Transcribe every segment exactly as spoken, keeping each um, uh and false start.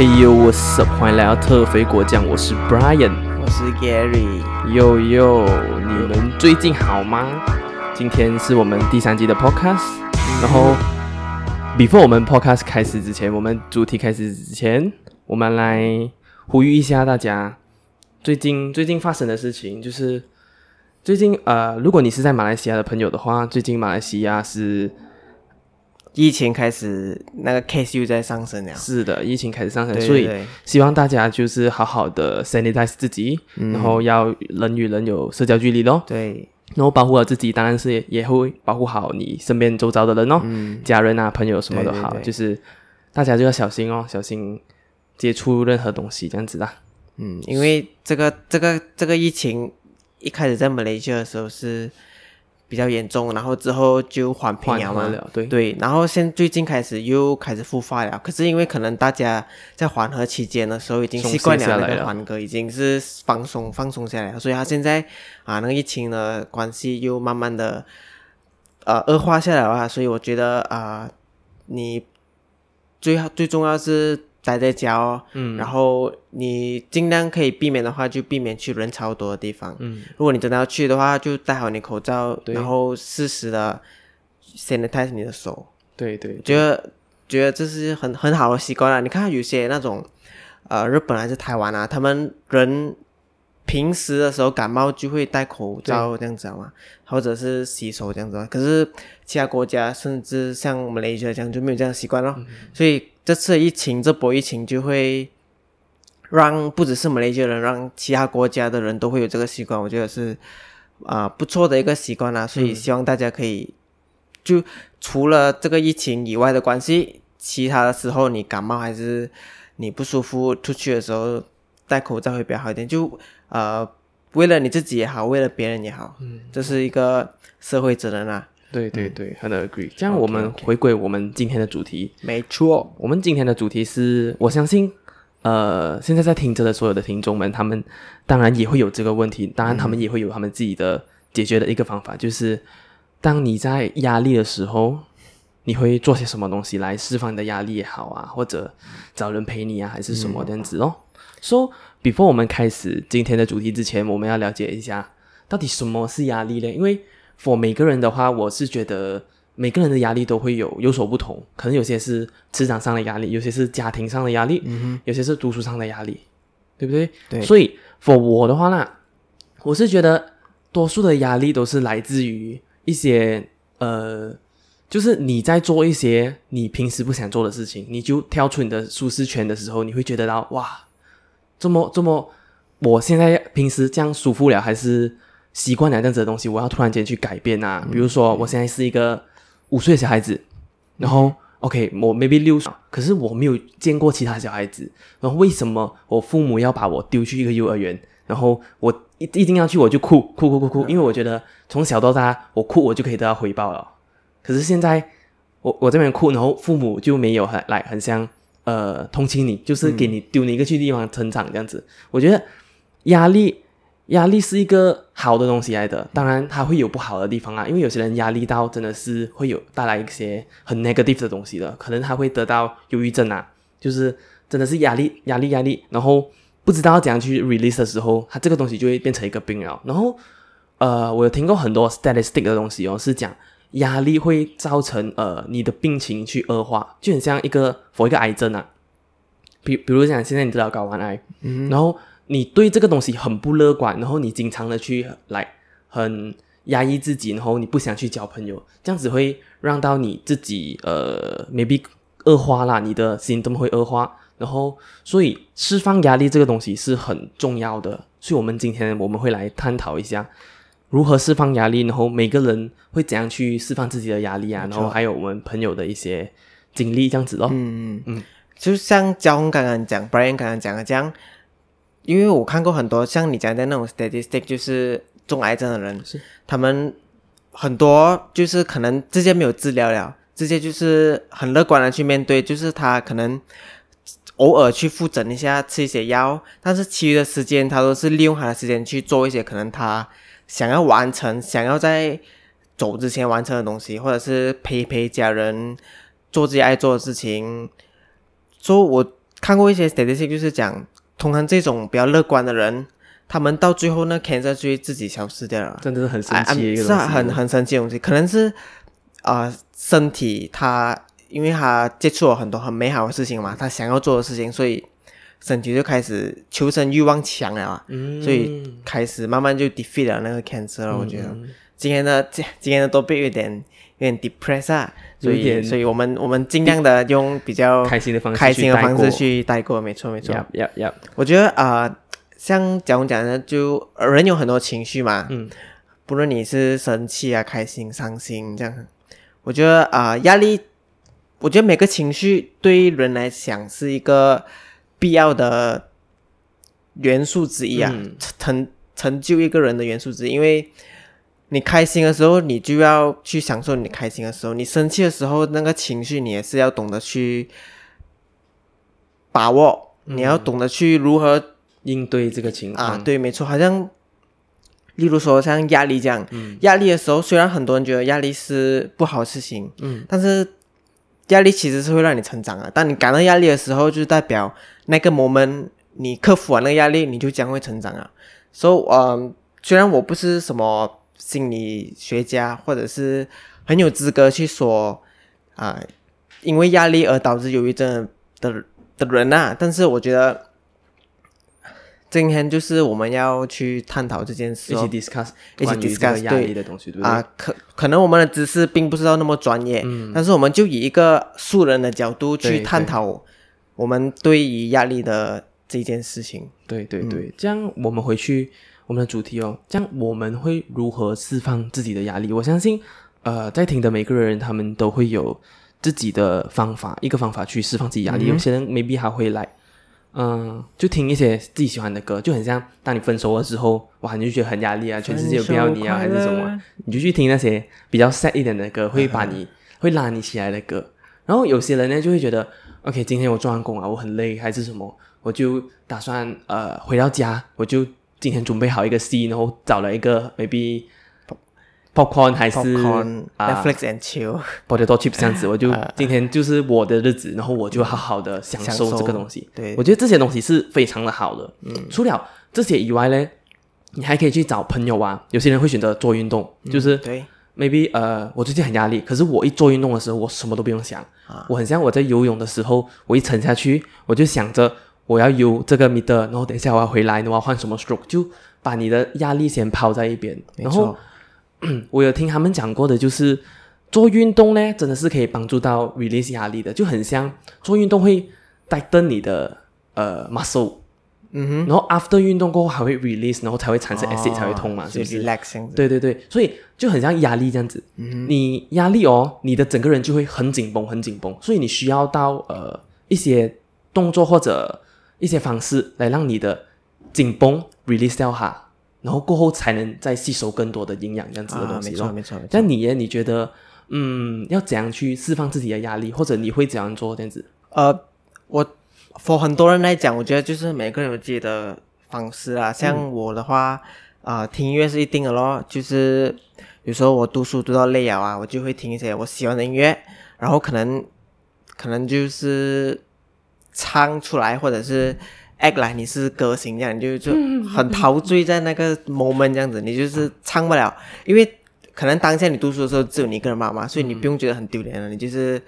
Heyo, what's up? 欢迎来到特肥果酱，我是 Brian， 我是 Gary。Yo yo， 你们最近好吗？今天是我们第三集的 podcast， 然后 before 我们 podcast 开始之前，我们主题开始之前，我们来呼吁一下大家，最近最近发生的事情就是，最近呃，如果你是在马来西亚的朋友的话，最近马来西亚是。疫情开始，那个 case 又在上升了。是的，疫情开始上升，对对对，所以希望大家就是好好的 sanitize 自己，嗯、然后要人与人有社交距离咯。对，然后保护好自己，当然是也会保护好你身边周遭的人哦，嗯、家人啊、朋友什么都好，对对对，就是大家就要小心哦，小心接触任何东西这样子啦。嗯，因为这个这个这个疫情一开始在马来西亚的时候是。比较严重，然后之后就缓平了嘛，了 对, 对，然后现最近开始又开始复发了，可是因为可能大家在缓和期间的时候已经习惯了那个缓和，已经是放松放松下来了，所以他现在啊那个疫情的关系又慢慢的呃恶化下来了，所以我觉得啊、呃、你最最重要是待在家哦，嗯，然后你尽量可以避免的话就避免去人潮多的地方，嗯，如果你真的要去的话就戴好你口罩，然后适时的 sanitize 你的手，对 对, 对觉得觉得这是很很好的习惯啦。你看有些那种呃日本还是台湾啊，他们人平时的时候感冒就会戴口罩这样子嘛，或者是洗手这样子，可是其他国家甚至像马来西亚这样就没有这样习惯咯，嗯，所以这次疫情这波疫情就会让不只是马来西亚人，让其他国家的人都会有这个习惯，我觉得是、呃、不错的一个习惯啦，所以希望大家可以就除了这个疫情以外的关系，其他的时候你感冒还是你不舒服出去的时候戴口罩会比较好一点，就呃，为了你自己也好，为了别人也好，嗯，这是一个社会责任啦。对对对，很 agree。这样我们回归我们今天的主题，没错。我们今天的主题是，我相信，呃，现在在听着的所有的听众们，他们当然也会有这个问题，当然他们也会有他们自己的解决的一个方法，嗯，就是当你在压力的时候，你会做些什么东西来释放你的压力也好啊，或者找人陪你啊，还是什么这样子哦。嗯So, before 我们开始今天的主题之前，我们要了解一下到底什么是压力呢？因为 for 每个人的话，我是觉得每个人的压力都会有有所不同，可能有些是职场上的压力，有些是家庭上的压力，嗯，有些是读书上的压力，对不对？对。所以 for 我的话呢，我是觉得多数的压力都是来自于一些呃，就是你在做一些你平时不想做的事情，你就跳出你的舒适圈的时候，你会觉得到哇。这么这么我现在平时这样舒服了还是习惯了这样子的东西，我要突然间去改变啊，比如说我现在是一个五岁的小孩子，然后 OK 我 maybe 六岁，可是我没有见过其他小孩子，然后为什么我父母要把我丢去一个幼儿园，然后我一定要去，我就哭哭哭哭哭，因为我觉得从小到大我哭我就可以得到回报了，可是现在我我这边哭，然后父母就没有很来很像呃，同情你，就是给你丢你一个去地方成长这样子，嗯，我觉得压力压力是一个好的东西来的，当然它会有不好的地方啊，因为有些人压力到真的是会有带来一些很 negative 的东西的，可能他会得到忧郁症啊，就是真的是压力压力压力，然后不知道怎样去 release 的时候，他这个东西就会变成一个病了，然后呃，我有听过很多 statistic 的东西哦，是讲压力会造成呃你的病情去恶化，就很像一个 for 一个癌症啊，比比如讲现在你得了睾丸癌，嗯，然后你对这个东西很不乐观，然后你经常的去来很压抑自己，然后你不想去交朋友，这样子会让到你自己呃 maybe 恶化啦，你的心都会恶化，然后所以释放压力这个东西是很重要的，所以我们今天我们会来探讨一下。如何释放压力，然后每个人会怎样去释放自己的压力啊，然后还有我们朋友的一些经历这样子咯。嗯嗯，就像交通刚刚讲 Brian 刚刚讲的这样，因为我看过很多像你讲的那种 statistic， 就是中癌症的人，他们很多就是可能直接没有治疗了，直接就是很乐观的去面对，就是他可能偶尔去复诊一下吃一些药，但是其余的时间他都是利用他的时间去做一些可能他想要完成想要在走之前完成的东西，或者是陪陪家人做自己爱做的事情，所以我看过一些 statistic 就是讲通常这种比较乐观的人他们到最后呢 cancer 就自己消失掉了，真的是很神奇的一个东西，是很很神奇的东西，可能是、呃、身体他因为他接触了很多很美好的事情嘛，他想要做的事情，所以身体就开始求生欲望强了、嗯、所以开始慢慢就 defeat 了那个 cancer 了、嗯、我觉得今天的今天的 topic 有点有点 depressed 啊，所以所以我们我们尽量的用比较开心的方式开心的方式去带过，没错没错 yep, yep, yep. 我觉得啊、呃，像讲讲的就人有很多情绪嘛，嗯，不论你是生气啊开心伤心这样，我觉得啊、呃、压力，我觉得每个情绪对人来讲是一个必要的元素之一啊、嗯、成成就一个人的元素之一，因为你开心的时候你就要去享受你开心的时候，你生气的时候那个情绪你也是要懂得去把握、嗯、你要懂得去如何应对这个情况啊，对没错，好像例如说像压力这样、嗯、压力的时候虽然很多人觉得压力是不好的事情，嗯，但是压力其实是会让你成长的，当你感到压力的时候就代表那个 moment 你克服完那个压力你就将会成长了。 So、um, 虽然我不是什么心理学家或者是很有资格去说、呃、因为压力而导致忧郁症 的, 的人啊，但是我觉得今天就是我们要去探讨这件事、哦、一起 discuss 一起 discuss 压力的东西，对不对、呃、可, 可能我们的知识并不是到那么专业、嗯、但是我们就以一个素人的角度去探讨我们对于压力的这件事情，对对对、嗯、这样我们回去我们的主题哦，这样我们会如何释放自己的压力，我相信呃，在听的每个人他们都会有自己的方法，一个方法去释放自己压力、嗯、有些人 maybe 还会来嗯，就听一些自己喜欢的歌，就很像当你分手了之后，哇，你就觉得很压力啊，全世界有不要你啊还是什么，你就去听那些比较 sad 一点的歌，会把你会拉你起来的歌。然后有些人呢就会觉得 OK 今天我做完工啊我很累还是什么，我就打算呃回到家我就今天准备好一个 C， 然后找了一个 maybe popcorn 还是 popcorn,、啊、Netflix and chill potato chips 这样子，我就今天就是我的日子，然后我就好好的享受这个东西，对，我觉得这些东西是非常的好的、嗯、除了这些以外呢你还可以去找朋友啊，有些人会选择做运动、嗯、就是对 maybe 呃，我最近很压力，可是我一做运动的时候我什么都不用想、啊、我很像我在游泳的时候我一沉下去我就想着我要游这个 meter， 然后等一下我要回来我要换什么 stroke， 就把你的压力先抛在一边，然后我有听他们讲过的，就是做运动呢真的是可以帮助到 release 压力的，就很像做运动会 tighten 你的呃 muscle， 嗯哼，然后 after 运动过后还会 release， 然后才会产生 acid、哦、才会痛嘛，是不是 relaxing， 对对对，所以就很像压力这样子、嗯、你压力哦你的整个人就会很紧绷很紧绷，所以你需要到呃一些动作或者一些方式来让你的紧绷 release 掉它，然后过后才能再吸收更多的营养，这样子的东西、啊、没错没错。但你耶你觉得嗯要怎样去释放自己的压力，或者你会怎样做这样子？呃我 for 很多人来讲我觉得就是每个人有自己的方式啦，像我的话啊、嗯呃、听音乐是一定的咯，就是有时候我读书读到累了啊我就会听一些我喜欢的音乐，然后可能可能就是唱出来或者是 act like 你是歌星这样，你就就很陶醉在那个 moment 这样子，你就是唱不了，因为可能当下你读书的时候只有你一个人妈妈，所以你不用觉得很丢脸了，你就是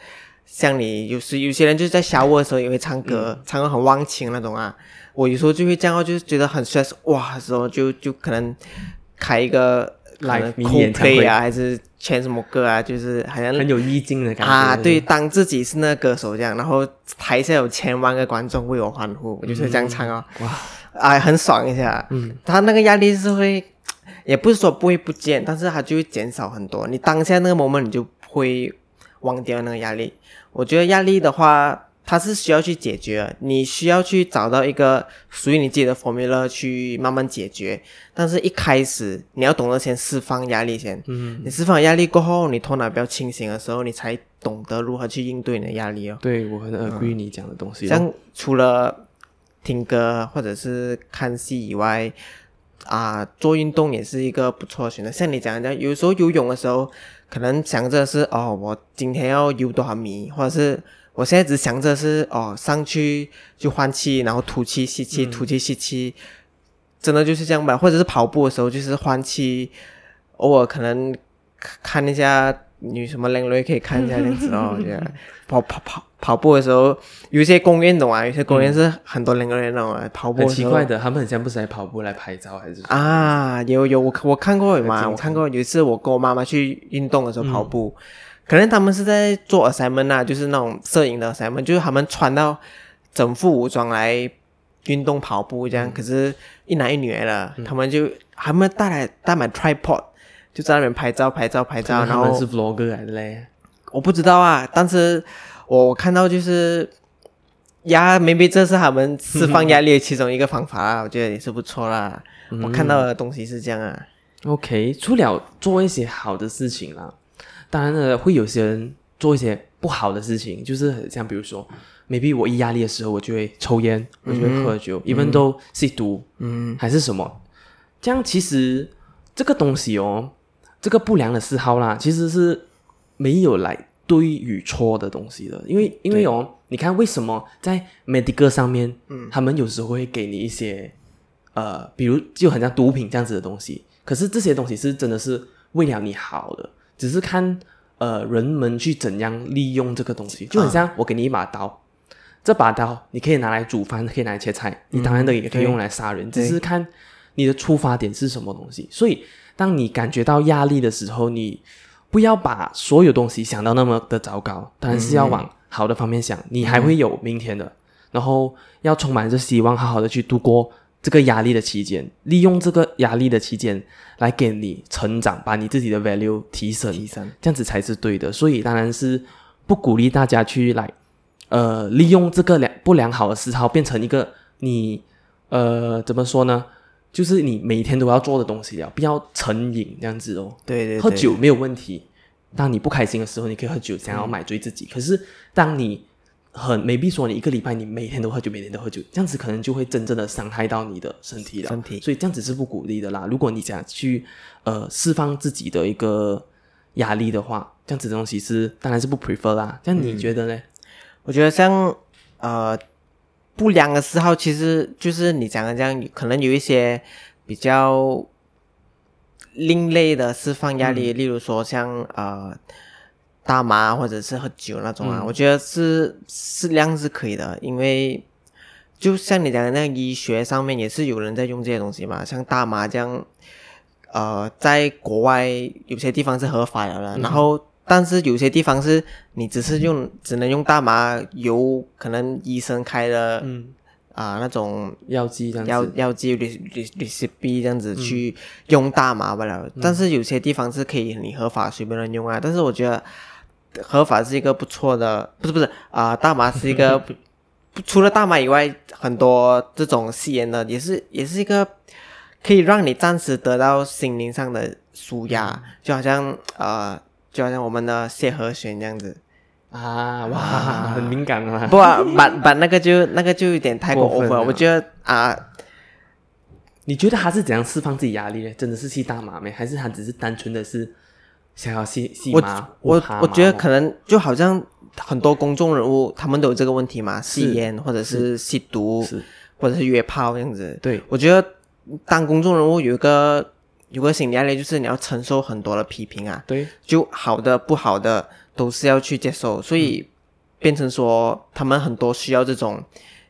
像你有时有些人就是在shower的时候也会唱歌、嗯、唱歌很忘情那种啊，我有时候就会这样就是觉得很 stress 哇的时候就就可能开一个live Coldplay 啊还是唱什么歌啊，就是好像很有意境的感觉啊，对，当自己是那个歌手这样，然后台下有千万个观众为我欢呼，我就是这样唱哦、嗯、哇啊很爽一下，嗯，他那个压力是会也不是说不会不见，但是他就会减少很多，你当下那个 moment 你就会忘掉那个压力。我觉得压力的话它是需要去解决的，你需要去找到一个属于你自己的 formula 去慢慢解决，但是一开始你要懂得先释放压力先，嗯，你释放压力过后你头脑比较清醒的时候你才懂得如何去应对你的压力哦。对，我很 agree 你讲的东西、嗯、像除了听歌或者是看戏以外啊、呃，做运动也是一个不错的选择，像你讲的有时候游泳的时候可能想着是哦我今天要游多少米，或者是我现在只想着是哦，上去就换气，然后吐气吸气，吐气吸气、嗯、真的就是这样吧。或者是跑步的时候就是换气，偶尔可能看一下有什么领域可以看一下这样子哦。跑跑跑跑步的时候，有些公园懂啊，有些公园是很多领域那种、啊嗯、跑步的很奇怪的，他们很像不是来跑步来拍照还是啊？有有，我我看过有嘛，我看过有一次我跟我妈妈去运动的时候跑步。嗯，可能他们是在做 assignment 啊，就是那种摄影的 assignment， 就是他们穿到整副武装来运动跑步这样、嗯、可是一男一女来了、嗯、他们就他们带来带满 tripod 就在那边拍照拍照拍照，然后他们是 vlogger 来的嘞，我不知道啊，但是我看到就是呀 maybe 这是他们释放压力的其中一个方法啦、啊、我觉得也是不错啦、嗯、我看到的东西是这样啊。 OK， 除了做一些好的事情啦，当然了，会有些人做一些不好的事情，就是像比如说 maybe 我一压力的时候我就会抽烟，我就会喝酒、嗯、even though 吸毒、嗯、还是什么这样。其实这个东西哦，这个不良的嗜好啦，其实是没有来对与错的东西的。因为因为哦，你看为什么在 medical 上面、嗯、他们有时候会给你一些呃，比如就很像毒品这样子的东西，可是这些东西是真的是为了你好的，只是看呃人们去怎样利用这个东西。就很像我给你一把刀、嗯、这把刀你可以拿来煮饭，可以拿来切菜，你当然的也可以用来杀人、嗯、只是看你的出发点是什么东西。所以当你感觉到压力的时候，你不要把所有东西想到那么的糟糕，当然是要往好的方面想、嗯、你还会有明天的、嗯、然后要充满着希望，好好的去度过这个压力的期间，利用这个压力的期间来给你成长，把你自己的 value 提升，提升这样子才是对的。所以当然是不鼓励大家去来呃利用这个不良好的嗜好变成一个你呃怎么说呢，就是你每天都要做的东西了，不要成瘾这样子哦。对对对，喝酒没有问题，当你不开心的时候你可以喝酒，想要买醉自己、嗯、可是当你很 maybe 说你一个礼拜你每天都喝酒每天都喝酒，这样子可能就会真正的伤害到你的身体了，身体所以这样子是不鼓励的啦。如果你想去呃释放自己的一个压力的话，这样子的东西是当然是不 prefer 啦。这样你觉得呢、嗯、我觉得像呃不良的嗜好其实就是你讲的这样，可能有一些比较另类的释放压力、嗯、例如说像呃大麻或者是喝酒那种啊、嗯、我觉得是适量是可以的。因为就像你讲的那个医学上面也是有人在用这些东西嘛，像大麻这样呃在国外有些地方是合法的了、嗯、然后但是有些地方是你只是用只能用大麻由可能医生开的啊、嗯呃、那种药剂这样子，药药剂 recipe 这样子去用大麻罢了、嗯、但是有些地方是可以你合法随便能用啊。但是我觉得合法是一个不错的，不是不是啊、呃，大麻是一个除了大麻以外，很多这种吸烟的也是也是一个可以让你暂时得到心灵上的舒压，就好像呃，就好像我们的谢和弦这样子啊，哇，啊很敏感啊。不啊，把把那个就那个就有点太过 over 了，我觉得啊、呃，你觉得他是怎样释放自己压力呢？真的是吸大麻没？还是他只是单纯的是？想要吸吸麻，我我我觉得可能就好像很多公众人物他们都有这个问题嘛，吸烟或者是吸毒是或者是约炮这样子。对，我觉得当公众人物有一个有个心理压力，就是你要承受很多的批评啊，对，就好的不好的都是要去接受，所以变成说他们很多需要这种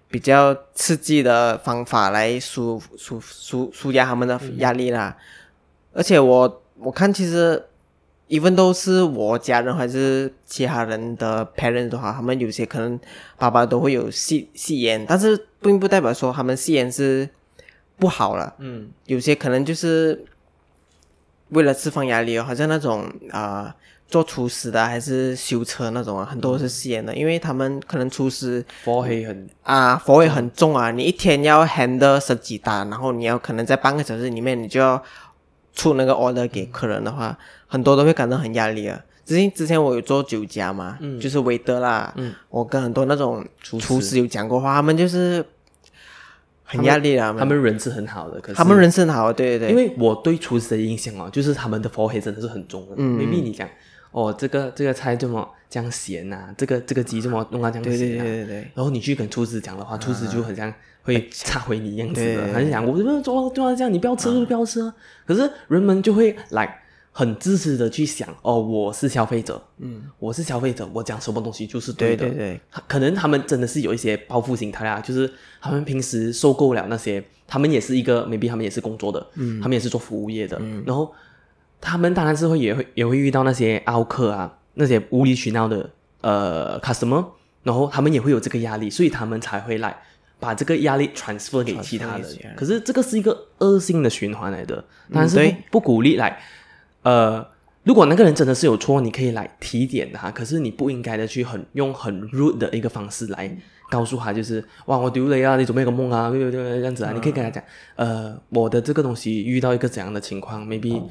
比较刺激的方法来舒舒舒舒压他们的压力啦。嗯、而且我我看其实。even 都是我家人还是其他人的 parents 的话，他们有些可能爸爸都会有吸吸烟，但是并不代表说他们吸烟是不好了。嗯，有些可能就是为了释放压力、哦、好像那种啊、呃、做厨师的还是修车那种啊，很多是吸烟的、嗯，因为他们可能厨师佛黑很啊佛黑很重啊，你一天要 handle 十几单，然后你要可能在半个小时里面你就要。出那个 order 给客人的话，很多都会感到很压力啊。之前之前我有做酒家嘛，嗯、就是 waiter 啦、嗯，我跟很多那种厨师有讲过话，他们就是很压力啊。他们, 他们人是很好的，可是他们人是很好的，对对对。因为我对厨师的印象哦，就是他们的 forehead 真的是很重的。嗯，maybe 你讲哦，这个这个菜这么这样咸啊，这个这个鸡怎么弄到这样咸啊，对对对对对，然后你去跟厨师讲的话，厨师就很像会插回你一样子的，对对对，很想我怎么做就要这样，你不要吃就不要吃、啊、可是人们就会来很自私的去想，哦，我是消费者，嗯，我是消费者，我讲什么东西就是对的，对对对，可能他们真的是有一些报复心态啦，就是他们平时受够了那些，他们也是一个 maybe 他们也是工作的，嗯，他们也是做服务业的，嗯，然后他们当然是会也会也会遇到那些傲客啊，那些无理取闹的呃 customer， 然后他们也会有这个压力，所以他们才会来把这个压力 transfer 给其他人，可是这个是一个恶性的循环来的，但是 不,、嗯、不鼓励来。呃，如果那个人真的是有错，你可以来提点他，可是你不应该的去很用很 rude 的一个方式来告诉他，就是哇我丢了啊，你准备有个梦啊，这样子啊、嗯、你可以跟他讲，呃，我的这个东西遇到一个怎样的情况 maybe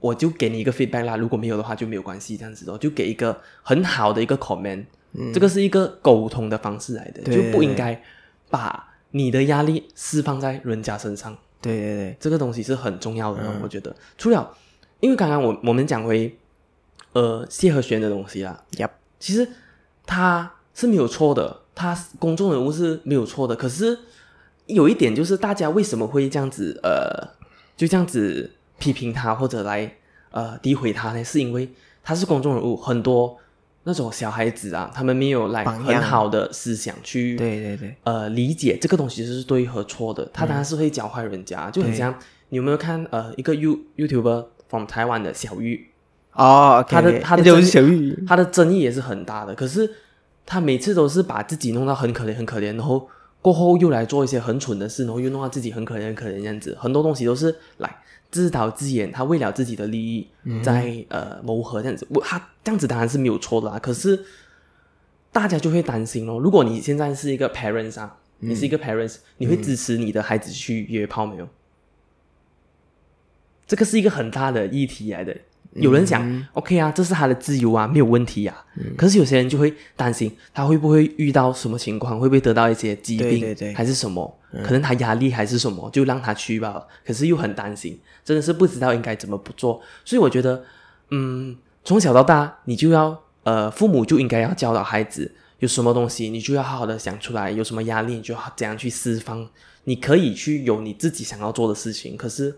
我就给你一个 feedback 啦，如果没有的话就没有关系，这样子我就给一个很好的一个 comment、嗯、这个是一个沟通的方式来的，就不应该把你的压力释放在人家身上，对对对，这个东西是很重要的、嗯、我觉得除了因为刚刚 我, 我们讲回呃谢和弦的东西啦、yep. 其实他是没有错的，他公众人物是没有错的，可是有一点就是大家为什么会这样子呃就这样子批评他或者来呃诋毁他呢，是因为他是公众人物，很多那种小孩子啊他们没有来很好的思想去对对对呃理解这个东西是对和错的，他当然是会教坏人家、嗯、就很像你有没有看呃一个 you, YouTuber from 台湾的小玉哦、oh, okay, 他的他的小玉他的争议也是很大的，可是他每次都是把自己弄到很可怜很可怜，然后过后又来做一些很蠢的事，然后又弄到自己很可怜很可怜这样子，很多东西都是来自导自演，他为了自己的利益在、嗯、呃谋合这样子，他这样子当然是没有错的啦，可是大家就会担心咯，如果你现在是一个 parents 啊、嗯、你是一个 parents 你会支持你的孩子去约炮没有、嗯，这个是一个很大的议题来的，有人讲、嗯、OK 啊，这是他的自由啊，没有问题啊、嗯、可是有些人就会担心他会不会遇到什么情况，会不会得到一些疾病，对对对，还是什么、嗯、可能他压力还是什么，就让他去吧，可是又很担心，真的是不知道应该怎么不做，所以我觉得嗯，从小到大你就要呃，父母就应该要教导孩子，有什么东西你就要好好的想出来，有什么压力你就怎样去释放，你可以去有你自己想要做的事情，可是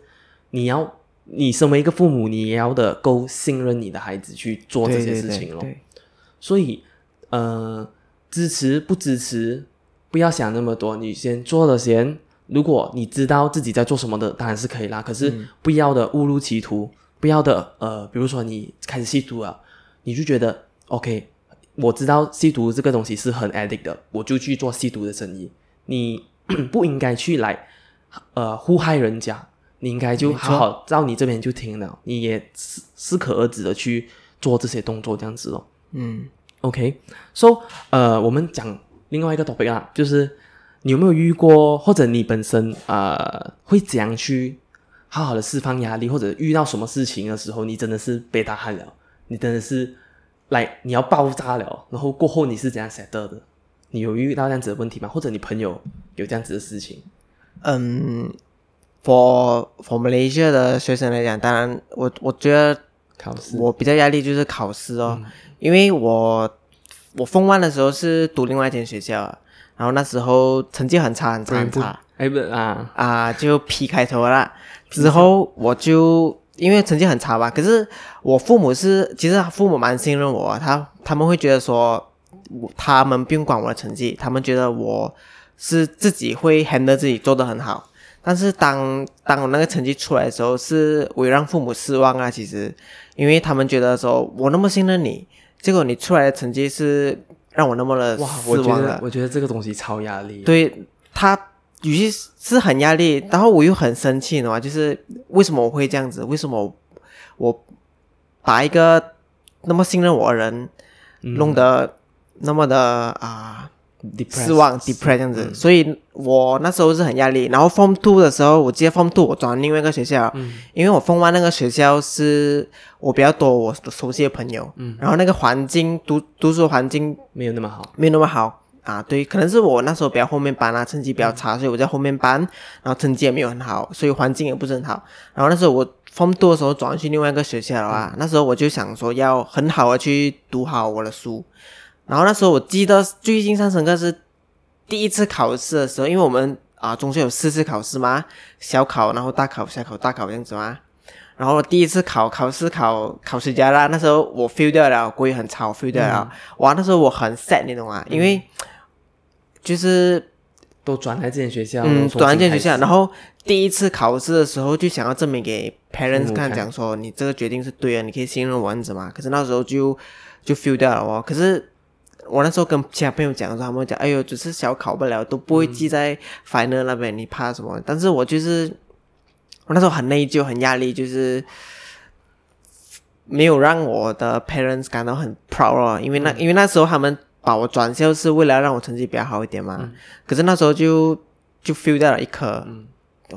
你要你身为一个父母你也要的够信任你的孩子去做这些事情咯，对对对对，所以呃，支持不支持不要想那么多，你先做了先，如果你知道自己在做什么的当然是可以啦，可是不要的误入歧途，不要的呃，比如说你开始吸毒了，你就觉得 OK 我知道吸毒这个东西是很 addict 的，我就去做吸毒的生意，你不应该去来呃祸害人家，你应该就好好到你这边就停了，你也适可而止的去做这些动作这样子咯。嗯 OK So 呃，我们讲另外一个 topic 啦，就是你有没有遇过或者你本身呃会怎样去好好的释放压力，或者遇到什么事情的时候你真的是被打喊了，你真的是来你要爆炸了，然后过后你是怎样 settle 的，你有遇到这样子的问题吗？或者你朋友有这样子的事情？嗯For, for Malaysia 的学生来讲，当然我我觉得我比较压力就是考试哦，嗯、因为我我封完的时候是读另外一间学校，然后那时候成绩很差很差很差，哎不啊啊就 P 开头啦，之后我就因为成绩很差吧，可是我父母是其实父母蛮信任我、啊，他他们会觉得说他们不用管我的成绩，他们觉得我是自己会 handle 自己做得很好。但是当当我那个成绩出来的时候，是我也让父母失望啊。其实，因为他们觉得说，我那么信任你，结果你出来的成绩是让我那么的失望了。哇，我觉得我觉得这个东西超压力。对他，与其是很压力，然后我又很生气的话，就是为什么我会这样子？为什么我我把一个那么信任我的人弄得那么的啊？嗯呃Depressed, 失望 depressed 这样子、嗯、所以我那时候是很压力。然后 Form 二的时候，我记得 Form 二我转另外一个学校、嗯、因为我封完那个学校是我比较多我熟悉的朋友、嗯、然后那个环境 读, 读书环境没有那么好没有那么好啊，对，可能是我那时候比较后面搬啊，成绩比较差，所以我在后面搬，然后成绩也没有很好，所以环境也不是很好。然后那时候我 form two 的时候转去另外一个学校了啊，那时候我就想说要很好的去读好我的书。然后那时候我记得最印象深刻是第一次考试的时候，因为我们啊中学有四次考试嘛，小考然后大考小考大考这样子嘛。然后第一次考考试考考试家啦，那时候我 fail 掉了，国语很差 fail 掉了、嗯、哇那时候我很 sad 你懂吗、嗯、因为就是都转来这间学校，嗯，转来这间学校，然后第一次考试的时候就想要证明给 parents 看，讲说你这个决定是对的，你可以信任我这样子嘛，可是那时候就就 fail 掉了哦。可是我那时候跟其他朋友讲的时候，他们讲哎呦只是小考不了都不会记在 final 那边、嗯、你怕什么，但是我就是我那时候很内疚很压力，就是没有让我的 parents 感到很 proud 了，因为那、嗯、因为那时候他们把我转校是为了让我成绩比较好一点嘛、嗯、可是那时候就就 fail 掉了一科、嗯、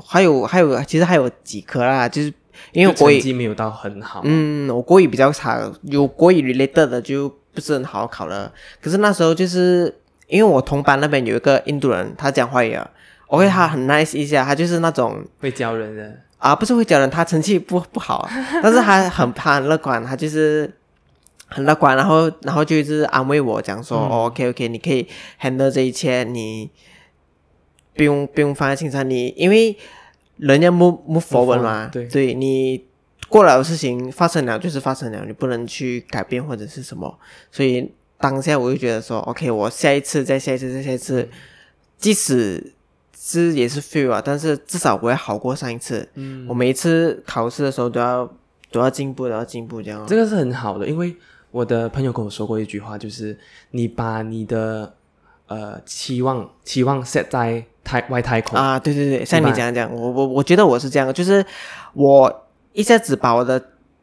还有还有其实还有几科啦，就是因为国语成绩没有到很好，嗯，我国语比较差，有国语 related 的就不是很好考了。可是那时候就是因为我同班那边有一个印度人，他讲华语了 OK、嗯、他很 nice 一下，他就是那种会教人的啊，不是会教人，他成绩不不好但是他很他很乐观，他就是很乐观，然后然后就一直安慰我讲说、嗯哦、OK OK 你可以 handle 这一切，你不用不用放在心上，你因为人要 move, move forward 嘛， 对, 对你过了的事情发生了就是发生了，你不能去改变或者是什么，所以当下我就觉得说 OK 我下一次再下一次再下一次、嗯、即使是也是 fail 啊，但是至少我会好过上一次，嗯，我每一次考试的时候都要都要进步都要进步这样、哦、这个是很好的，因为我的朋友跟我说过一句话，就是你把你的呃期望期望 set 在太外太空啊，对对对，像你讲讲我我我觉得我是这样，就是我一下子把我的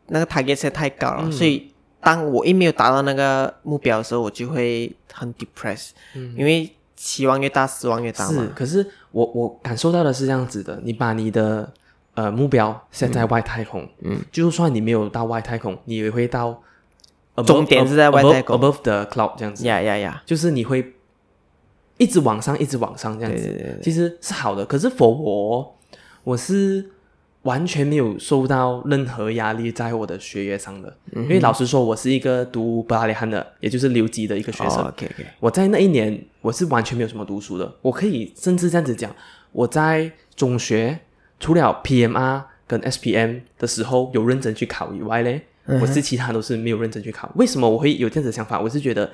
那个 target set 太高了、嗯、所以当我一没有达到那个目标的时候我就会很 depressed、嗯、因为期望越大失望越大嘛。是，可是我我感受到的是这样子的，你把你的呃目标 set 在外太空，嗯，就算你没有到外太空，你也会到 above, 终点是在外太空 above, above the cloud 这样子， yeah yeah yeah 就是你会一直往上一直往上这样子，对对对对，其实是好的。可是 for 我我是完全没有受到任何压力在我的学业上的、嗯、因为老实说我是一个读布拉雷汉的，也就是留级的一个学生、oh, okay, okay. 我在那一年我是完全没有什么读书的，我可以甚至这样子讲，我在中学除了 P M R 跟 S P M 的时候有认真去考以外嘞、嗯、我是其他都是没有认真去考。为什么我会有这样子的想法，我是觉得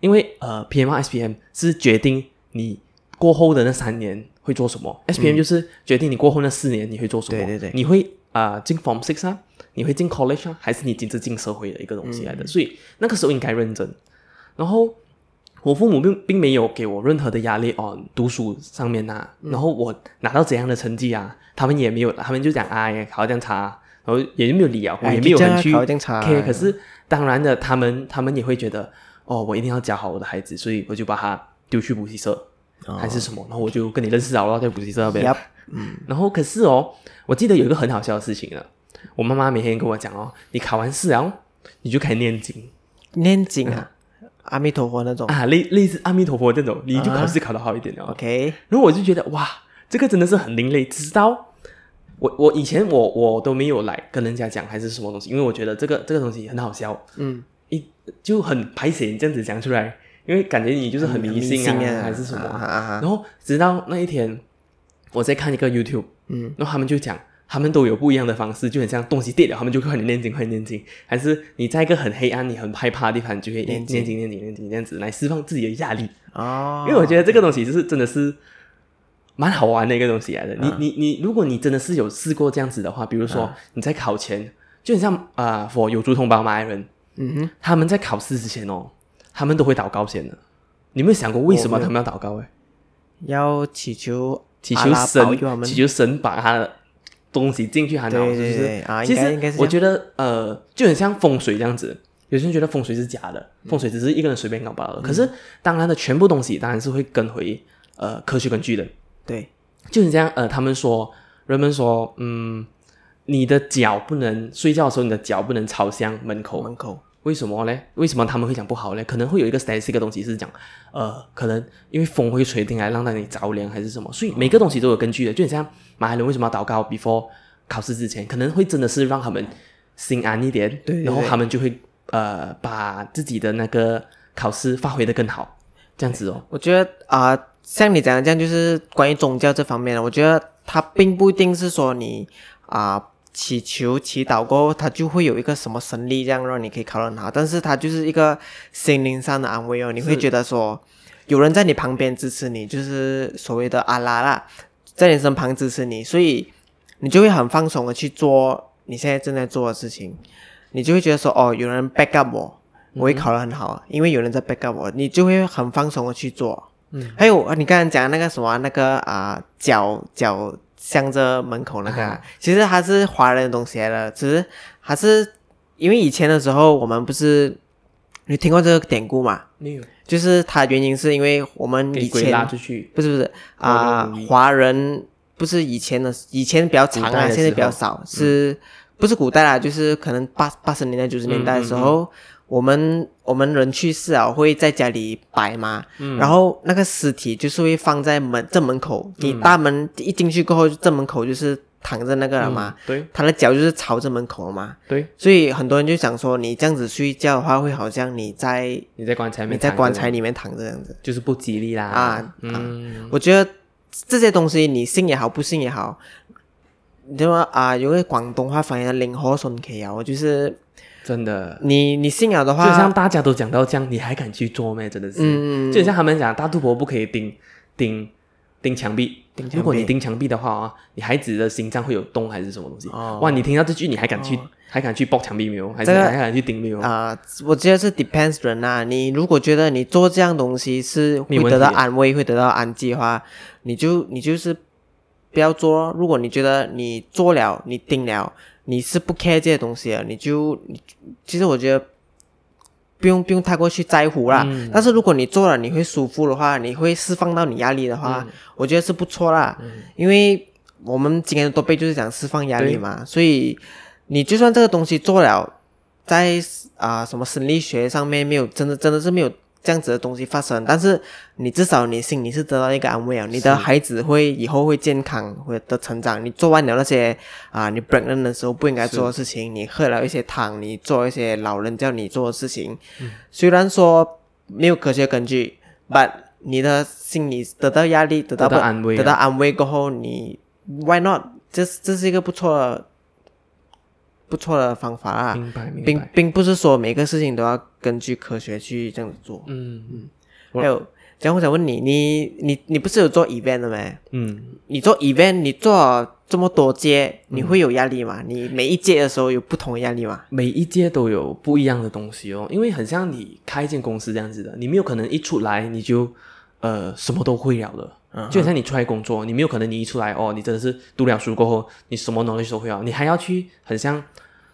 因为呃 P M R S P M 是决定你过后的那三年会做什么、嗯、S P M 就是决定你过后那四年你会做什么，对对对，你会、呃、进 Form 六啊，你会进 College 啊，还是你进进社会的一个东西来的、嗯、所以那个时候应该认真。然后我父母 并, 并没有给我任何的压力哦，读书上面啊、嗯、然后我拿到怎样的成绩啊，他们也没有，他们就讲哎考这样差、啊、然后也就没有理啊，我也没有很去、哎、考这样差、啊 okay, 可是当然的他们他们也会觉得哦我一定要教好我的孩子，所以我就把他丢去补习社还是什么，然后我就跟你认识好了，在补习社那边、yep. 嗯、然后可是哦我记得有一个很好笑的事情了，我妈妈每天跟我讲哦你考完试了你就开始念经念经啊、嗯、阿弥陀佛那种啊，类类似阿弥陀佛这种，你就考试考得好一点了、uh, OK。 然后我就觉得哇这个真的是很另类，直到我我以前我我都没有来跟人家讲还是什么东西，因为我觉得这个这个东西很好笑，嗯，一就很排斥这样子讲出来，因为感觉你就是很迷信 啊,、嗯、迷信啊还是什么、啊啊啊、然后直到那一天我在看一个 YouTube、嗯、然后他们就讲他们都有不一样的方式，就很像东西跌了他们就会很念经很念经，还是你在一个很黑暗你很害怕的地方你就会念经念经念经念经这样子来释放自己的压力、哦、因为我觉得这个东西就是真的是蛮好玩的一个东西来的、啊、你你你如果你真的是有试过这样子的话，比如说你在考前就很像呃，佛有族同胞马来人、嗯、哼他们在考试之前哦他们都会祷告先的，你有没有想过为什么他们要祷告、欸、要祈求祈求神祈求神把他的东西进去他脑子，对对对、啊、其实我觉得呃，就很像风水这样子，有些人觉得风水是假的、嗯、风水只是一个人随便搞不好的、嗯、可是当然的全部东西当然是会跟回呃科学根据的，对，就很像呃他们说人们说嗯，你的脚不能睡觉的时候你的脚不能朝向门口门口为什么呢？为什么他们会讲不好呢？可能会有一个 statistic 的东西是讲呃，可能因为风会吹进来让到你着凉还是什么，所以每个东西都有根据的。就很像马来人为什么要祷告 before 考试之前，可能会真的是让他们心安一点，对对对，然后他们就会呃把自己的那个考试发挥得更好这样子哦。我觉得啊、呃，像你讲的这样，就是关于宗教这方面的，我觉得它并不一定是说你啊、呃祈求祈祷过后他就会有一个什么神力这样让你可以考得很好，但是他就是一个心灵上的安慰哦。你会觉得说有人在你旁边支持你，就是所谓的阿拉啦在你身旁支持你，所以你就会很放松的去做你现在正在做的事情。你就会觉得说哦，有人 back up 我，我会考得很好、嗯、因为有人在 back up 我，你就会很放松的去做、嗯、还有你刚才讲的那个什么那个啊脚脚向着门口那个、啊啊、其实它是华人的东西来的，只是它是因为以前的时候我们不是你听过这个典故嘛？没有，就是它原因是因为我们以前拉出去不是不是啊、呃，华人不是以前的以前比较长啊，现在比较少，是、嗯、不是古代啦？就是可能八八十年代九十年代的时候。嗯嗯嗯我们我们人去世啊会在家里摆嘛、嗯、然后那个尸体就是会放在门正门口，你大门一进去过后正门口就是躺着那个了嘛、嗯、对，他的脚就是朝着门口了嘛，对，所以很多人就想说你这样子睡觉的话会好像你在你在棺材里面躺着，你在棺材里面躺着这样子就是不吉利啦啊、嗯、啊！我觉得这些东西你信也好不信也好，你知道吗啊？有个广东话翻译的灵活顺奇啊，就是真的你你信了的话就像大家都讲到这样你还敢去做咩？真的是、嗯、就像他们讲大肚婆不可以钉钉钉墙壁，如果你钉墙壁的话、啊、你孩子的心脏会有洞还是什么东西、哦、哇你听到这句你还敢去、哦、还敢去爆墙壁没有？还是、这个、还敢去钉没有、呃、我觉得是 depends 人啊，你如果觉得你做这样东西是会得到安慰会得到安慰的话，你就你就是不要做。如果你觉得你做了你钉了你是不 care 这些东西的，你就你其实我觉得不用不用太过去在乎啦、嗯、但是如果你做了你会舒服的话，你会释放到你压力的话、嗯、我觉得是不错啦、嗯、因为我们今天的多倍就是讲释放压力嘛，所以你就算这个东西做了在啊、呃、什么生理学上面没有真的真的是没有这样子的东西发生，但是你至少你心里是得到一个安慰啊，你的孩子会以后会健康会的成长。你做完了那些啊、呃，你 pregnant 的时候不应该做的事情，你喝了一些汤，你做一些老人叫你做的事情、嗯、虽然说没有科学根据 but 你的心里得到压力得到, 得到安慰、啊、得到安慰过后你 why not 这, 这是一个不错的不错的方法啦，明白明白，并并不是说每个事情都要根据科学去这样子做。嗯嗯。还有，这样我想问你，你你你不是有做 event 的吗？嗯。你做 event， 你做这么多届，你会有压力吗？嗯、你每一届的时候有不同的压力吗？每一届都有不一样的东西哦，因为很像你开一间公司这样子的，你没有可能一出来你就呃什么都会了的。就很像你出来工作，你没有可能你一出来哦，你真的是读了书过后你什么 knowledge 都会了，你还要去很像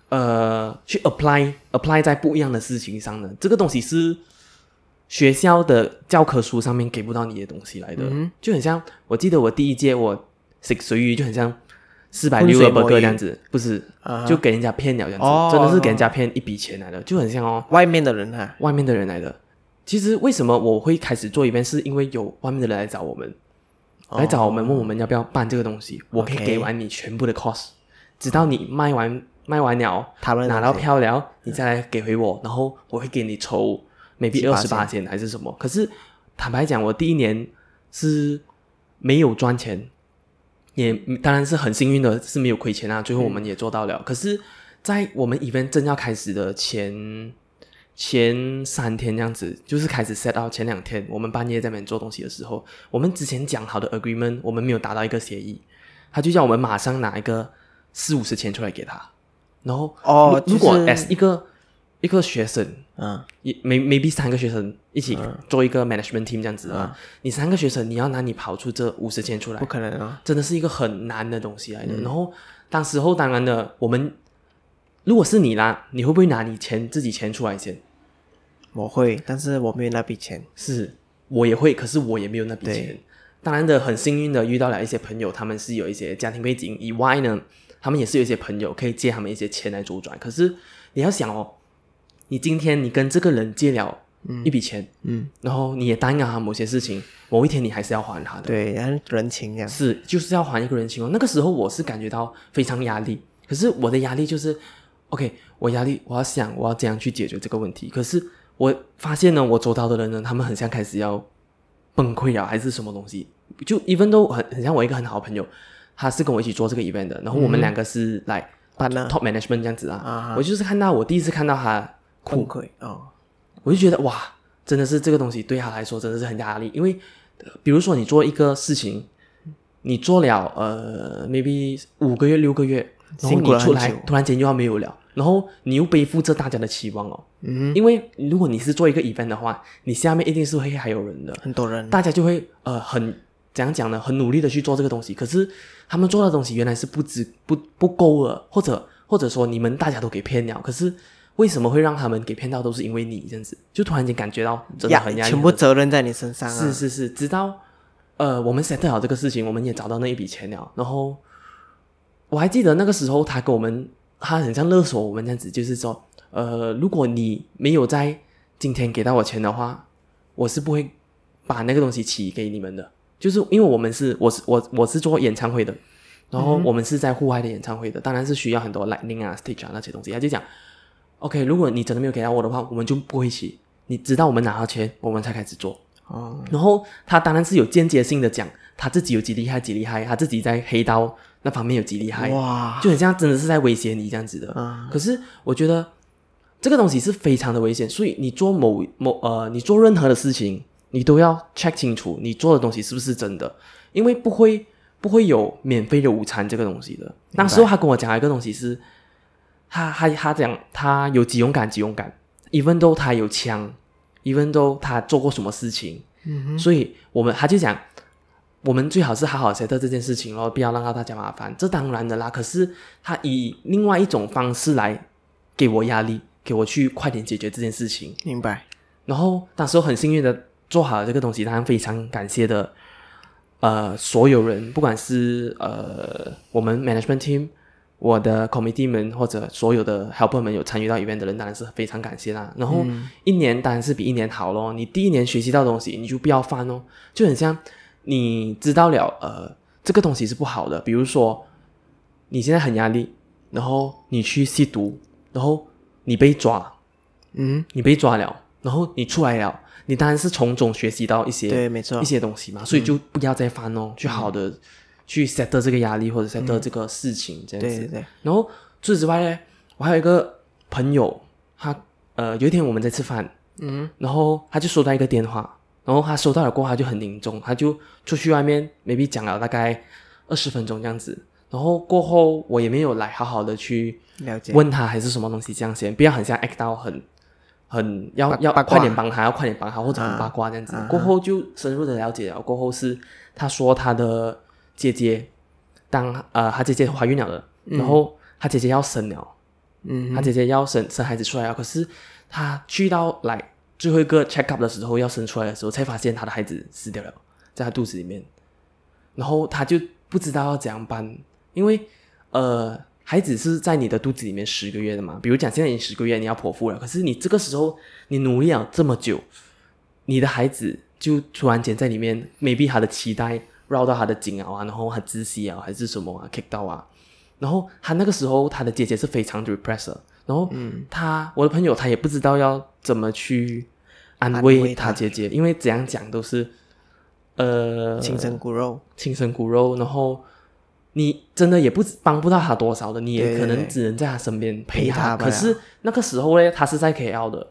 呃去 apply apply 在不一样的事情上的，这个东西是学校的教科书上面给不到你的东西来的、嗯、就很像我记得我第一届我食水鱼就很像四百六十的 burger 这样子，不是、uh-huh. 就给人家骗了这样子、oh, 真的是给人家骗一笔钱来的，就很像哦外面的人啊外面的人来的。其实为什么我会开始做event是因为有外面的人来找我们来找我们问我们要不要办这个东西、oh, 我可以给完你全部的 cost、okay. 直到你卖完卖完了他们拿到票了你再来给回我、嗯、然后我会给你筹 maybe 百分之二十八 还是什么。可是坦白讲我第一年是没有赚钱，也当然是很幸运的是没有亏钱啊，最后我们也做到了、嗯、可是在我们 event 正要开始的前前三天这样子，就是开始 set out 前两天我们半夜在那边做东西的时候，我们之前讲好的 agreement 我们没有达到一个协议，他就叫我们马上拿一个四五十千出来给他，然后、哦、如果 as 一个、就是、一个学生、嗯、maybe 三个学生一起做一个 management team 这样子、嗯、你三个学生你要拿你跑出这五十千出来不可能啊，真的是一个很难的东西来的、嗯、然后当时候当然的我们如果是你啦，你会不会拿你钱自己钱出来先？我会，但是我没有那笔钱。是，我也会，可是我也没有那笔钱。当然的，很幸运的遇到了一些朋友，他们是有一些家庭背景以外呢，他们也是有一些朋友可以借他们一些钱来周转。可是你要想哦，你今天你跟这个人借了一笔钱，嗯，然后你也答应了他某些事情，某一天你还是要还他的。对，人情啊，是，就是要还一个人情哦。那个时候我是感觉到非常压力，可是我的压力就是 OK， 我压力我要想我要怎样去解决这个问题。可是我发现呢，我周遭的人呢，他们很像开始要崩溃了还是什么东西，就 even though 很很像我一个很好的朋友，他是跟我一起做这个 event 的，然后我们两个是来、like, 嗯top management 这样子啊、uh-huh. 我就是看到我第一次看到他哭、oh. 我就觉得哇，真的是这个东西对他来说真的是很大压力。因为、呃、比如说你做一个事情你做了呃 maybe 五个月六个月，然后你出来突然间又要没有了，然后你又背负着大家的期望哦。嗯，因为如果你是做一个 event 的话，你下面一定是会还有人的，很多人，大家就会呃很怎样讲呢，很努力的去做这个东西，可是他们做的东西原来是不止不不够了，或者或者说你们大家都给骗了，可是为什么会让他们给骗到，都是因为你这样子，就突然间感觉到真的很压力，全部责任在你身上啊。是是是，直到呃我们 set 好这个事情，我们也找到那一笔钱了，然后我还记得那个时候他跟我们，他很像勒索我们这样子，就是说呃如果你没有在今天给到我钱的话，我是不会把那个东西起给你们的。就是因为我们是我是我我是做演唱会的，然后我们是在户外的演唱会的，当然是需要很多 lightning 啊 stage 啊那些东西。他就讲 OK， 如果你真的没有给到我的话，我们就不会起，你直到我们拿到钱我们才开始做、哦、然后他当然是有间接性的讲他自己有几厉害几厉害，他自己在黑道那方面有几厉害，哇，就很像真的是在威胁你这样子的、嗯、可是我觉得这个东西是非常的危险。所以你做某某呃，你做任何的事情你都要 check 清楚你做的东西是不是真的，因为不会不会有免费的午餐这个东西的。那时候他跟我讲一个东西是他他他讲他有几勇敢几勇敢 even though 他有枪 even though 他做过什么事情、嗯、所以我们他就讲我们最好是好好 set 这件事情咯，不要让大家麻烦，这当然的啦。可是他以另外一种方式来给我压力，给我去快点解决这件事情，明白。然后那时候很幸运的做好了这个东西，当然非常感谢的呃所有人，不管是呃我们 management team 我的 committee 们或者所有的 helper 们有参与到 event 的人，当然是非常感谢啦。然后一年当然是比一年好咯，你第一年学习到的东西你就不要犯哦，就很像你知道了呃这个东西是不好的，比如说你现在很压力，然后你去吸毒，然后你被抓，嗯，你被抓了，然后你出来了，你当然是从中学习到一些对没错一些东西嘛，所以就不要再翻哦、嗯、去好的去 settle 这个压力或者 settle 这个事情、嗯、这样子。对对对。然后除此之外呢，我还有一个朋友，他呃有一天我们在吃饭，嗯，然后他就收到一个电话，然后他收到了过后他就很凝重，他就出去外面 maybe 讲了大概二十分钟这样子，然后过后我也没有来好好的去问他还是什么东西，这样先不要很像 act 到很很要要快点帮他，要快点帮他，或者很八卦这样子、啊、过后就深入的了解了。过后是他说他的姐姐当呃他姐姐怀孕了的、嗯、然后他姐姐要生了，嗯，他姐姐要生生孩子出来了，可是他去到来最后一个 check up 的时候，要生出来的时候才发现他的孩子死掉了，在他肚子里面，然后他就不知道要怎样办，因为呃孩子是在你的肚子里面十个月的嘛，比如讲现在你十个月你要剖腹了，可是你这个时候你努力了这么久，你的孩子就突然间在里面 maybe 他的脐带绕到他的颈啊，然后他窒息啊还是什么啊 kick 到啊，然后他那个时候他的姐姐是非常 depressed， 然后他、嗯、我的朋友他也不知道要怎么去安慰他姐姐，他因为怎样讲都是呃亲生骨肉亲生骨肉，然后你真的也不帮不到他多少的，你也可能只能在他身边陪他。对对对陪他吧。可是那个时候呢，他是在 K L 的，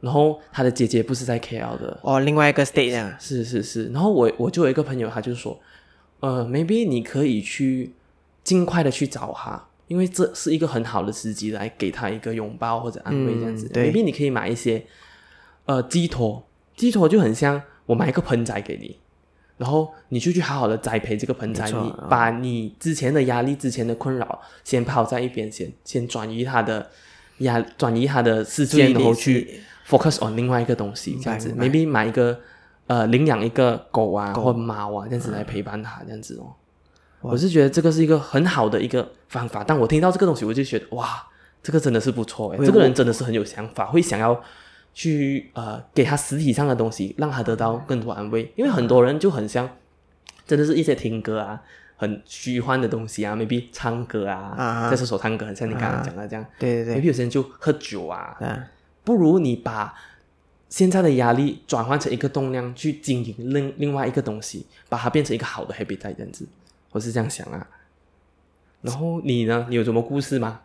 然后他的姐姐不是在 K L 的。哦，另外一个 state 啊。是是是。然后我我就有一个朋友，他就说，呃 ，maybe 你可以去尽快的去找他，因为这是一个很好的时机来给他一个拥抱或者安慰这样子。嗯、对 maybe 你可以买一些呃鸡托，鸡托就很像我买一个盆栽给你。然后你就去好好的栽培这个盆栽，你把你之前的压力之前的困扰先抛在一边，先先转移他的压转移他的视线，然后去 focus on 另外一个东西这样子。 maybe 买一个呃领养一个狗啊狗或猫啊这样子来陪伴他这样子哦。我是觉得这个是一个很好的一个方法，但我听到这个东西我就觉得哇，这个真的是不错、欸、这个人真的是很有想法，会想要去、呃、给他实体上的东西，让他得到更多安慰。因为很多人就很像真的是一些听歌啊，很虚幻的东西啊 maybe 唱歌啊，在厕所唱歌，很像你刚刚讲的这样、啊、对对对， maybe 有些人就喝酒 啊, 啊不如你把现在的压力转换成一个动量去经营另另外一个东西，把它变成一个好的 habitat 这样子，我是这样想啊。然后你呢，你有什么故事吗？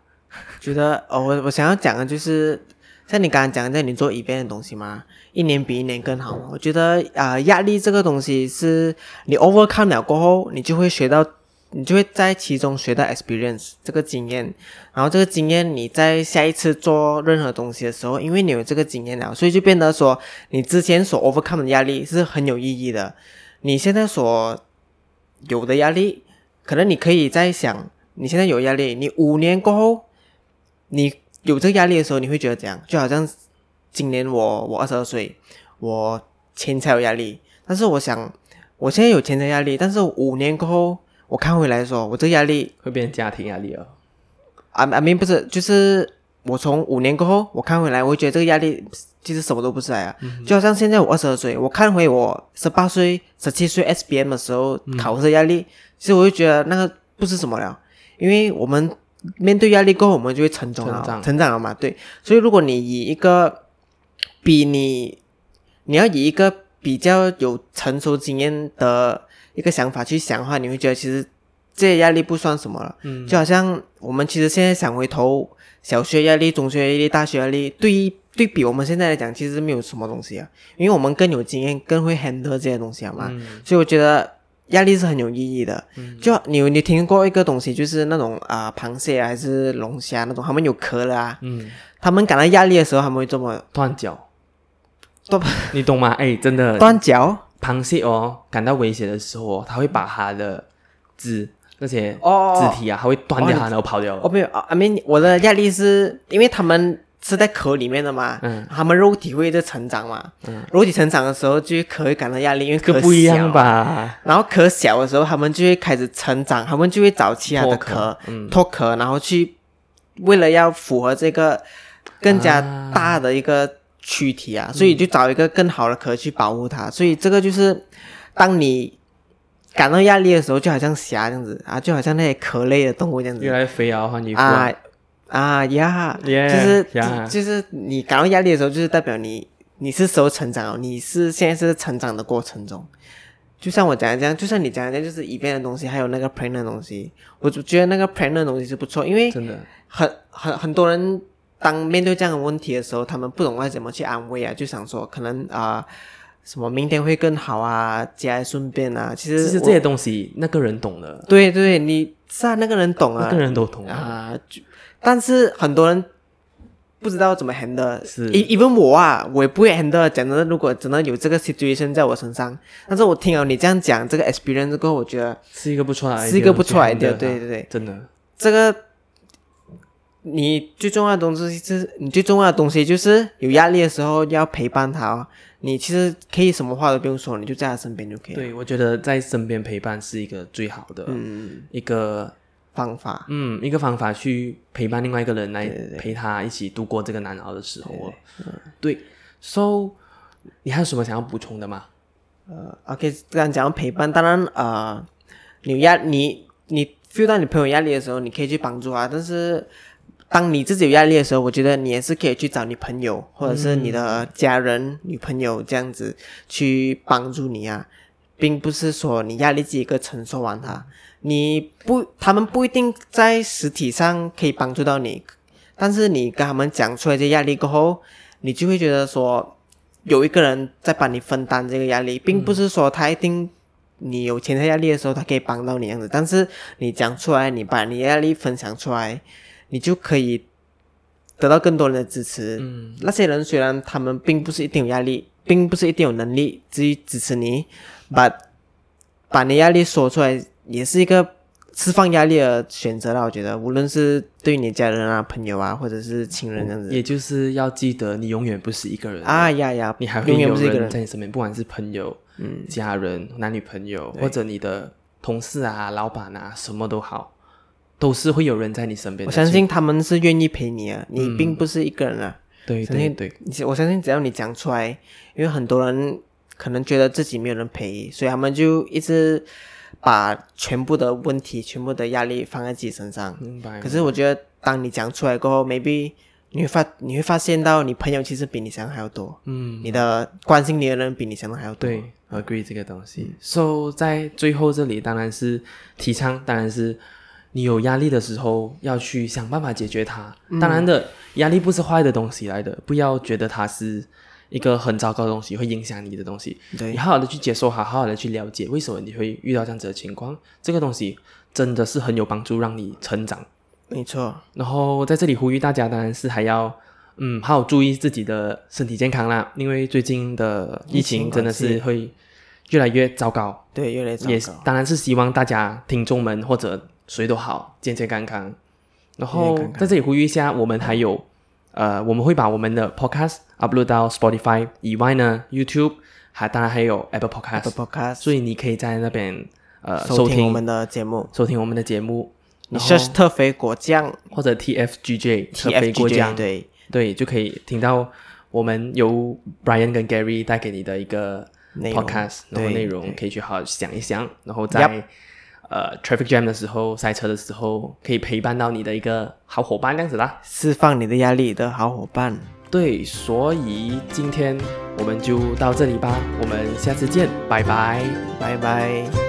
觉得、哦、我我想要讲的就是像你刚刚讲的你做 event 的东西嘛，一年比一年更好。我觉得、呃、压力这个东西是你 overcome 了过后，你就会学到，你就会在其中学到 experience 这个经验，然后这个经验你在下一次做任何东西的时候，因为你有这个经验了，所以就变得说你之前所 overcome 的压力是很有意义的。你现在所有的压力，可能你可以在想你现在有压力，你五年过后你有这个压力的时候你会觉得怎样。就好像今年我我二十二岁，我钱财有压力，但是我想我现在有钱财压力，但是五年过后我看回来说我这个压力会变成家庭压力哦。I mean 不是，就是我从五年过后我看回来，我会觉得这个压力其实什么都不是来啊、嗯、就好像现在我二十二岁，我看回我十八岁十七岁 S B M 的时候、嗯、考试压力，其实我会觉得那个不是什么了，因为我们面对压力过后我们就会成长了，成长, 成长了嘛，对。所以如果你以一个比你你要以一个比较有成熟经验的一个想法去想的话，你会觉得其实这些压力不算什么了、嗯、就好像我们其实现在想回头，小学压力、中学压力、大学压力，对对比我们现在来讲其实没有什么东西啊，因为我们更有经验，更会 handle 这些东西啊嘛、嗯、所以我觉得压力是很有意义的、嗯、就你你听过一个东西，就是那种啊、呃、螃蟹啊还是龙虾那种，他们有壳了啊、嗯、他们感到压力的时候他们会这么断脚，你懂吗？哎，真的断脚。螃蟹哦，感到威胁的时候、哦，它会把它的肢那些肢体啊，它、oh, 会断掉它， oh, 然后跑掉。我没有 ，I mean 我的压力是因为它们是在壳里面的嘛，嗯，它们肉体会在成长嘛，嗯，肉体成长的时候就壳会感到压力，因为壳不一样吧。然后壳小的时候，它们就会开始成长，它们就会找其他的壳，脱壳、嗯，然后去为了要符合这个更加大的一个。啊躯体啊，所以就找一个更好的壳去保护它、嗯、所以这个就是当你感到压力的时候，就好像虾这样子啊，就好像那些壳类的动物这样子，越来越肥啊，换衣服啊啊呀、yeah, yeah, 就是、yeah. 就是你感到压力的时候，就是代表你你是时候成长了，你是现在是成长的过程中。就像我讲的这样，就像你讲的这样，就是 event 的东西，还有那个 plan 的东西，我觉得那个 plan 的东西是不错，因为真的很很很多人。当面对这样的问题的时候，他们不懂该怎么去安慰啊，就想说可能啊、呃，什么明天会更好啊，节哀顺变啊。其实其实这些东西那个人懂了，对对，你是啊，那个人懂啊，那个人都懂啊、呃。但是很多人不知道怎么 handle， 是 even 我啊，我也不会 handle。讲真的，如果真的有这个 situation 在我身上，但是我听了你这样讲这个 experience 过后，我觉得是一个不错的，是一个不错的 idea， 对对对，真的这个。你最重要的东西是你最重要的东西就是有压力的时候要陪伴他、哦、你其实可以什么话都不用说，你就在他身边就可以了。对，我觉得在身边陪伴是一个最好的、嗯、一个方法，嗯，一个方法去陪伴另外一个人，来陪他一起度过这个难熬的时候、哦、对, 对, 对, 对 So 你还有什么想要补充的吗？呃 OK， 刚刚讲陪伴，当然呃，你压你你 feel 到你朋友压力的时候，你可以去帮助他，但是当你自己有压力的时候，我觉得你也是可以去找你朋友或者是你的家人、嗯、女朋友这样子去帮助你啊，并不是说你压力自己一个承受完它，你不他们不一定在实体上可以帮助到你，但是你跟他们讲出来这压力过后，你就会觉得说有一个人在帮你分担这个压力，并不是说他一定你有潜在压力的时候他可以帮到你这样子，但是你讲出来，你把你压力分享出来，你就可以得到更多人的支持。嗯，那些人虽然他们并不是一定有压力，并不是一定有能力去支持你， but 把你压力说出来也是一个释放压力的选择啦。我觉得无论是对你家人啊、朋友啊，或者是亲人这样子，也就是要记得你永远不是一个人啊呀呀，你还会有人在你身边，不管是朋友、嗯、家人、男女朋友，或者你的同事啊、老板啊，什么都好，都是会有人在你身边的。我相信他们是愿意陪你啊，你并不是一个人啊、嗯、对对对，我相信只要你讲出来，因为很多人可能觉得自己没有人陪，所以他们就一直把全部的问题全部的压力放在自己身上。明白。可是我觉得当你讲出来过后 maybe 你会发你会发现到你朋友其实比你想的还要多，嗯，你的关心你的人比你想的还要多。对， agree 这个东西。 So 在最后这里当然是提倡，当然是你有压力的时候要去想办法解决它、嗯、当然的压力不是坏的东西来的，不要觉得它是一个很糟糕的东西会影响你的东西，对，你好好的去接受它，好好的去了解为什么你会遇到这样子的情况，这个东西真的是很有帮助让你成长。没错。然后在这里呼吁大家当然是还要嗯好好注意自己的身体健康啦，因为最近的疫情真的是会越来越糟糕。对，越来越糟糕。也当然是希望大家听众们或者谁都好健健康康。然后在这里呼吁一下，我们还有呃，我们会把我们的 podcast upload 到 Spotify 以外呢 YouTube 还当然还有 Apple podcast, Apple podcast 所以你可以在那边呃收听我们的节目收听我们的节目你 search 特肥果酱或者 T F G J, T F G J 特肥果酱，对对，就可以听到我们由 Brian 跟 Gary 带给你的一个 podcast 然后内容可以去好好想一想，然后在、yep.呃 traffic jam 的时候塞车的时候可以陪伴到你的一个好伙伴，这样子啦，释放你的压力的好伙伴。对，所以今天我们就到这里吧，我们下次见，拜拜拜拜。